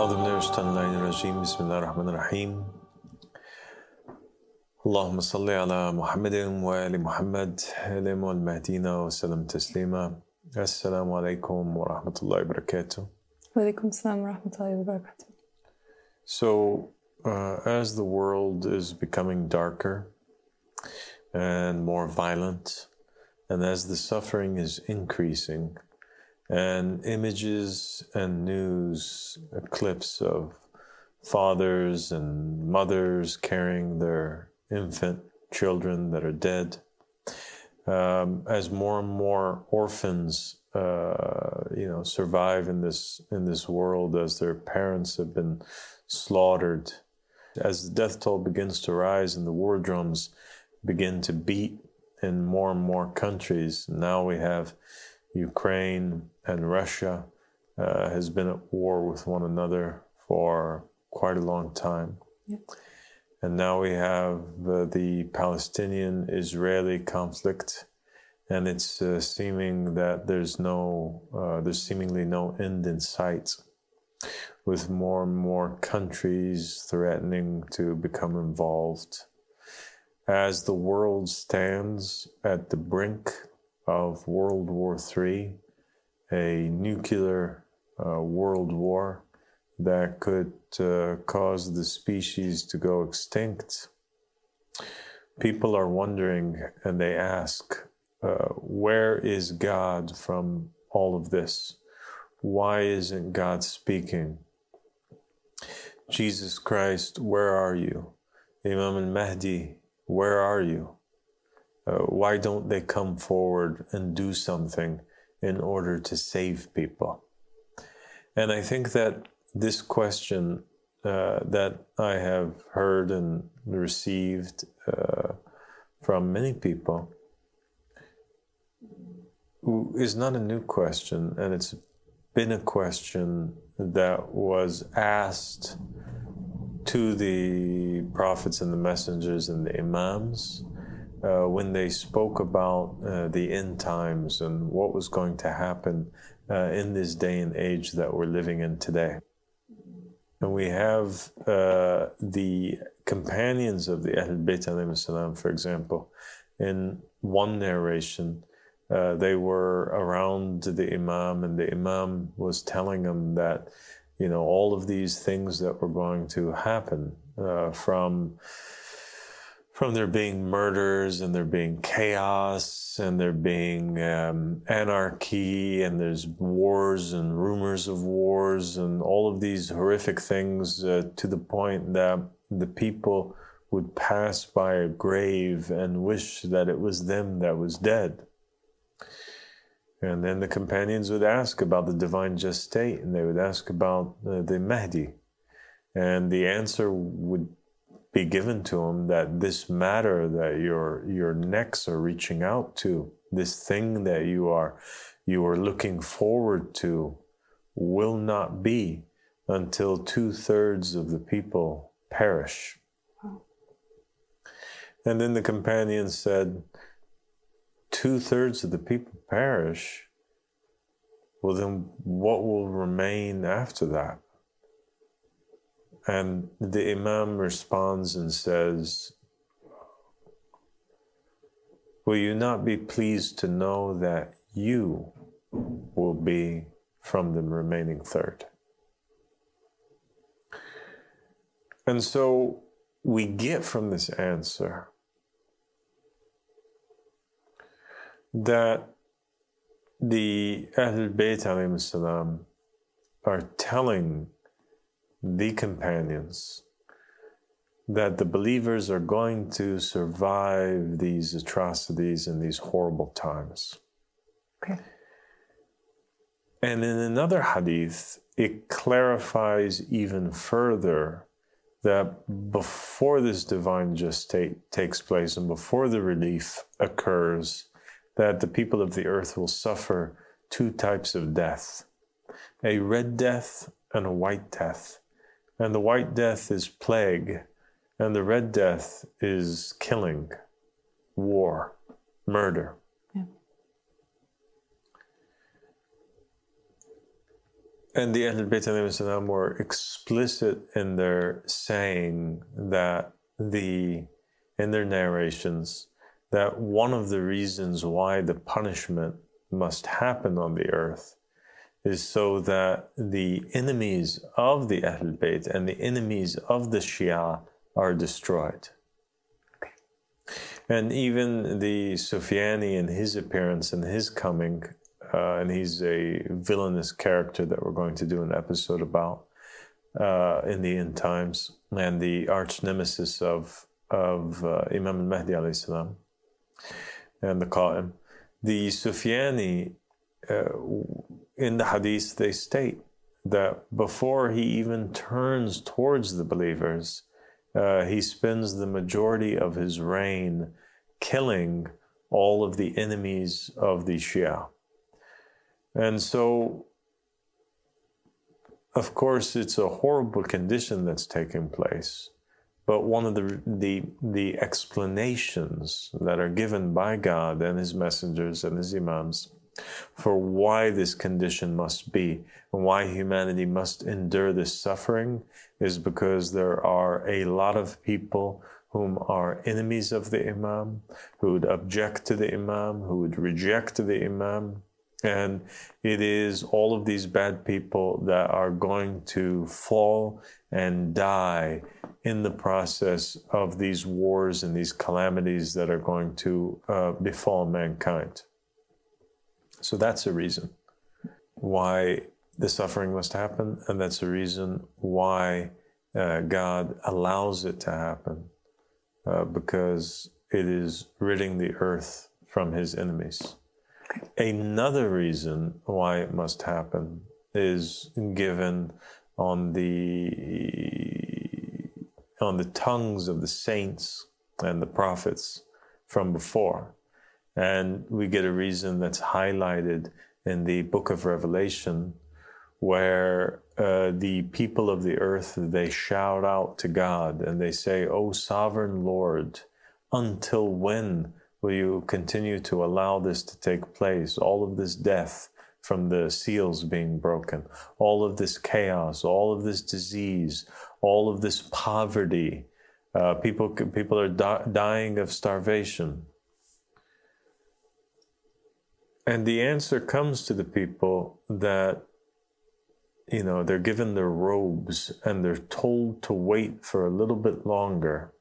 أعوذ بالله من الشيطان الرجيم بسم الله الرحمن الرحيم اللهم صل على محمد وآل محمد الإمام والمهديين وسلم تسليما السلام عليكم ورحمة الله وبركاته وعليكم السلام ورحمة الله وبركاته So as the world is becoming darker and more violent and as the suffering is increasing and images and news, clips of fathers and mothers carrying their infant children that are dead. As more and more orphans, survive in this world as their parents have been slaughtered, as the death toll begins to rise and the war drums begin to beat in more and more countries. Now we have Ukraine and Russia has been at war with one another for quite a long time. Yep. And now we have the Palestinian-Israeli conflict, and it's seeming that there's seemingly no end in sight, with more and more countries threatening to become involved. As the world stands at the brink of World War III, a nuclear world war that could cause the species to go extinct. People are wondering and they ask, where is God from all of this? Why isn't God speaking? Jesus Christ, where are you? Imam al-Mahdi, where are you? Why don't they come forward and do something in order to save people? And I think that this question that I have heard and received from many people is not a new question, and it's been a question that was asked to the prophets and the messengers and the imams when they spoke about the end times and what was going to happen in this day and age that we're living in today. And we have the companions of the Ahlul Bayt alayhi salam, for example, in one narration, they were around the Imam and the Imam was telling them that, all of these things that were going to happen from there being murders and there being chaos and there being anarchy and there's wars and rumors of wars and all of these horrific things to the point that the people would pass by a grave and wish that it was them that was dead. And then the companions would ask about the divine just state and they would ask about the Mahdi. And the answer would be given to him that this matter that your necks are reaching out to, this thing that you are looking forward to, will not be until 2/3 of the people perish. And then the companion said, 2/3 of the people perish? Well, then what will remain after that? And the Imam responds and says, will you not be pleased to know that you will be from the remaining 1/3? And so we get from this answer that the Ahlul Bayt alayhi salam are telling the companions that the believers are going to survive these atrocities and these horrible times. Okay. And in another hadith, it clarifies even further that before this divine just state takes place and before the relief occurs, that the people of the earth will suffer two types of death, a red death and a white death. And the white death is plague, and the red death is killing, war, murder. Yeah. And the Ahlul Bayt alayhi salam were explicit in their saying that in their narrations, that one of the reasons why the punishment must happen on the earth is so that the enemies of the Ahlul Bayt and the enemies of the Shia are destroyed. And even the Sufyani and his appearance and his coming, and he's a villainous character that we're going to do an episode about in the end times, and the arch nemesis of Imam al-Mahdi alayhi salam and the Qa'im. The Sufyani, in the hadith, they state that before he even turns towards the believers, he spends the majority of his reign killing all of the enemies of the Shia. And so, of course, it's a horrible condition that's taking place. But one of the explanations that are given by God and His messengers and His imams for why this condition must be and why humanity must endure this suffering is because there are a lot of people whom are enemies of the imam, who would object to the imam, who would reject the imam. And it is all of these bad people that are going to fall and die in the process of these wars and these calamities that are going to befall mankind. So that's a reason why the suffering must happen, and that's a reason why God allows it to happen, because it is ridding the earth from His enemies. Another reason why it must happen is given on the tongues of the saints and the prophets from before. And we get a reason that's highlighted in the book of Revelation, where the people of the earth, they shout out to God and they say, "O sovereign Lord, until when will you continue to allow this to take place? All of this death from the seals being broken, all of this chaos, all of this disease, all of this poverty. People are dying of starvation." And the answer comes to the people that, you know, they're given their robes and they're told to wait for a little bit longer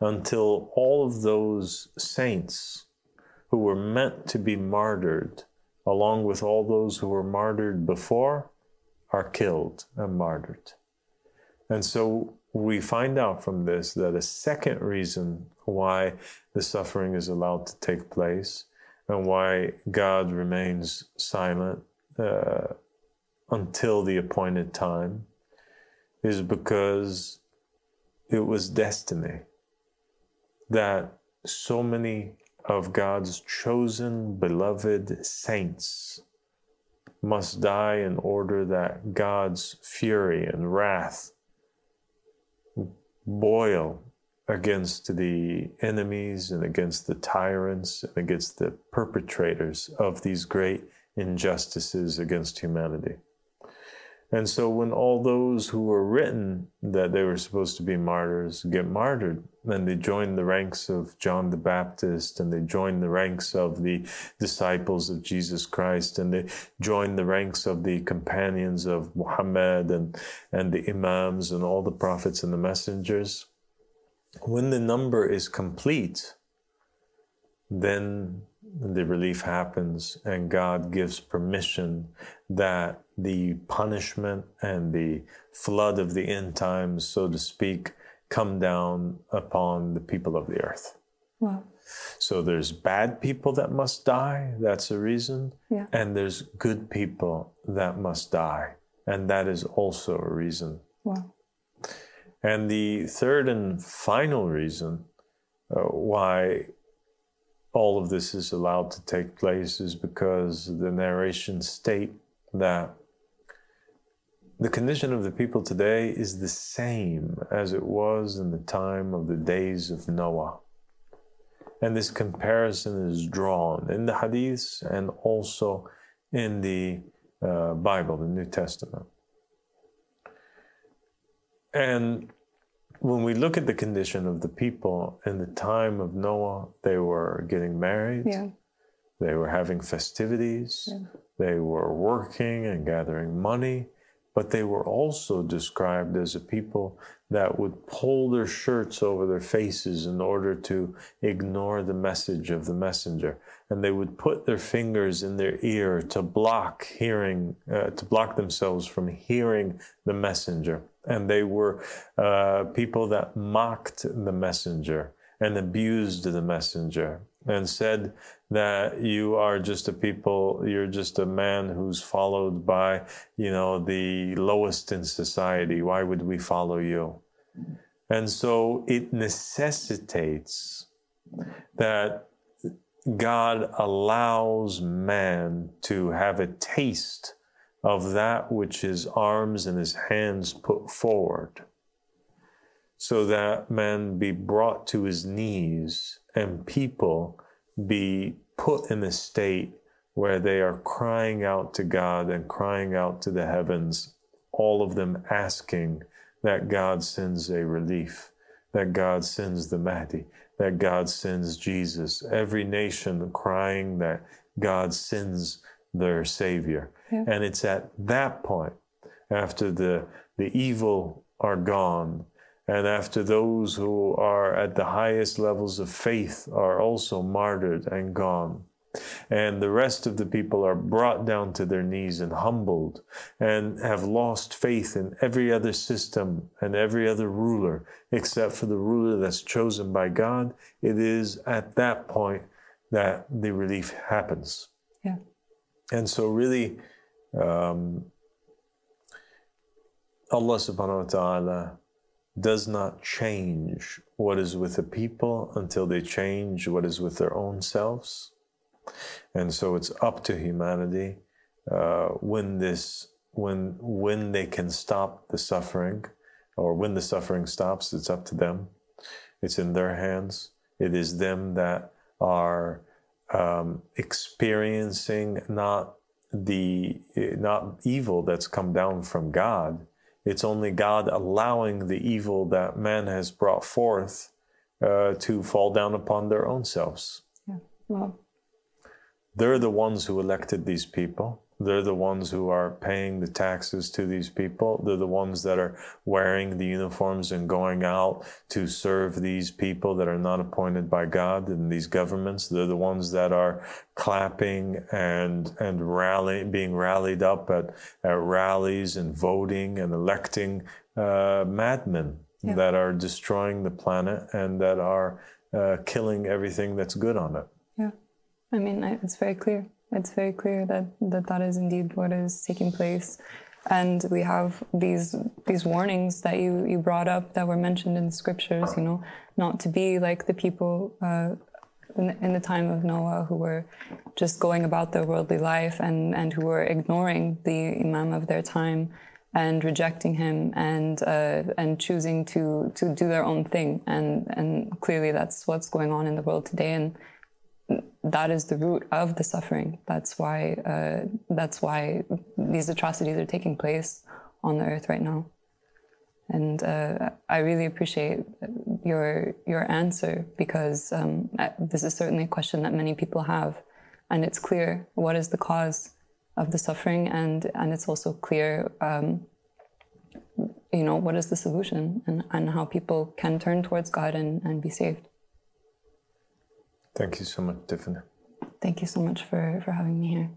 until all of those saints who were meant to be martyred, along with all those who were martyred before, are killed and martyred. And so we find out from this that a second reason why the suffering is allowed to take place and why God remains silent until the appointed time is because it was destiny that so many of God's chosen, beloved saints must die in order that God's fury and wrath boil against the enemies and against the tyrants and against the perpetrators of these great injustices against humanity. And so when all those who were written that they were supposed to be martyrs get martyred, then they join the ranks of John the Baptist, and they join the ranks of the disciples of Jesus Christ, and they join the ranks of the companions of Muhammad and the imams and all the prophets and the messengers. When the number is complete, then the relief happens and God gives permission that the punishment and the flood of the end times, so to speak, come down upon the people of the earth. Wow. So there's bad people that must die, that's a reason, yeah. And there's good people that must die, and that is also a reason. Wow. And the third and final reason why all of this is allowed to take place is because the narrations state that the condition of the people today is the same as it was in the time of the days of Noah. And this comparison is drawn in the hadiths and also in the Bible, the New Testament. And when we look at the condition of the people in the time of Noah, they were getting married, yeah. They were having festivities, yeah. They were working and gathering money, but they were also described as a people that would pull their shirts over their faces in order to ignore the message of the messenger. And they would put their fingers in their ear to block hearing, to block themselves from hearing the messenger. And they were people that mocked the messenger and abused the messenger and said that you are just a people, you're just a man who's followed by, you know, the lowest in society. Why would we follow you? And so it necessitates that God allows man to have a taste of that which his arms and his hands put forward, so that man be brought to his knees and people be put in a state where they are crying out to God and crying out to the heavens, all of them asking that God sends a relief, that God sends the Mahdi, that God sends Jesus. Every nation crying that God sends their Savior. Yeah. And it's at that point, after the evil are gone, and after those who are at the highest levels of faith are also martyred and gone, and the rest of the people are brought down to their knees and humbled and have lost faith in every other system and every other ruler, except for the ruler that's chosen by God, it is at that point that the relief happens. Yeah. And so really, Allah subhanahu wa ta'ala does not change what is with the people until they change what is with their own selves. And so it's up to humanity when they can stop the suffering, or when the suffering stops, it's up to them. It's in their hands. It is them that are experiencing not evil that's come down from God. It's only God allowing the evil that man has brought forth to fall down upon their own selves. Yeah. Wow. They're the ones who elected these people. They're the ones who are paying the taxes to these people. They're the ones that are wearing the uniforms and going out to serve these people that are not appointed by God in these governments. They're the ones that are clapping and being rallied up at rallies and voting and electing madmen yeah. that are destroying the planet and that are killing everything that's good on it. Yeah, I mean, it's very clear. It's very clear that is indeed what is taking place. And we have these warnings that you brought up that were mentioned in the scriptures, you know, not to be like the people in the time of Noah, who were just going about their worldly life and who were ignoring the Imam of their time and rejecting him and choosing to do their own thing. And clearly that's what's going on in the world today. And that is the root of the suffering. That's why these atrocities are taking place on the earth right now. And I really appreciate your answer, because this is certainly a question that many people have, and it's clear what is the cause of the suffering, and it's also clear, you know, what is the solution and how people can turn towards God and be saved. Thank you so much, Tiffany. Thank you so much for having me here.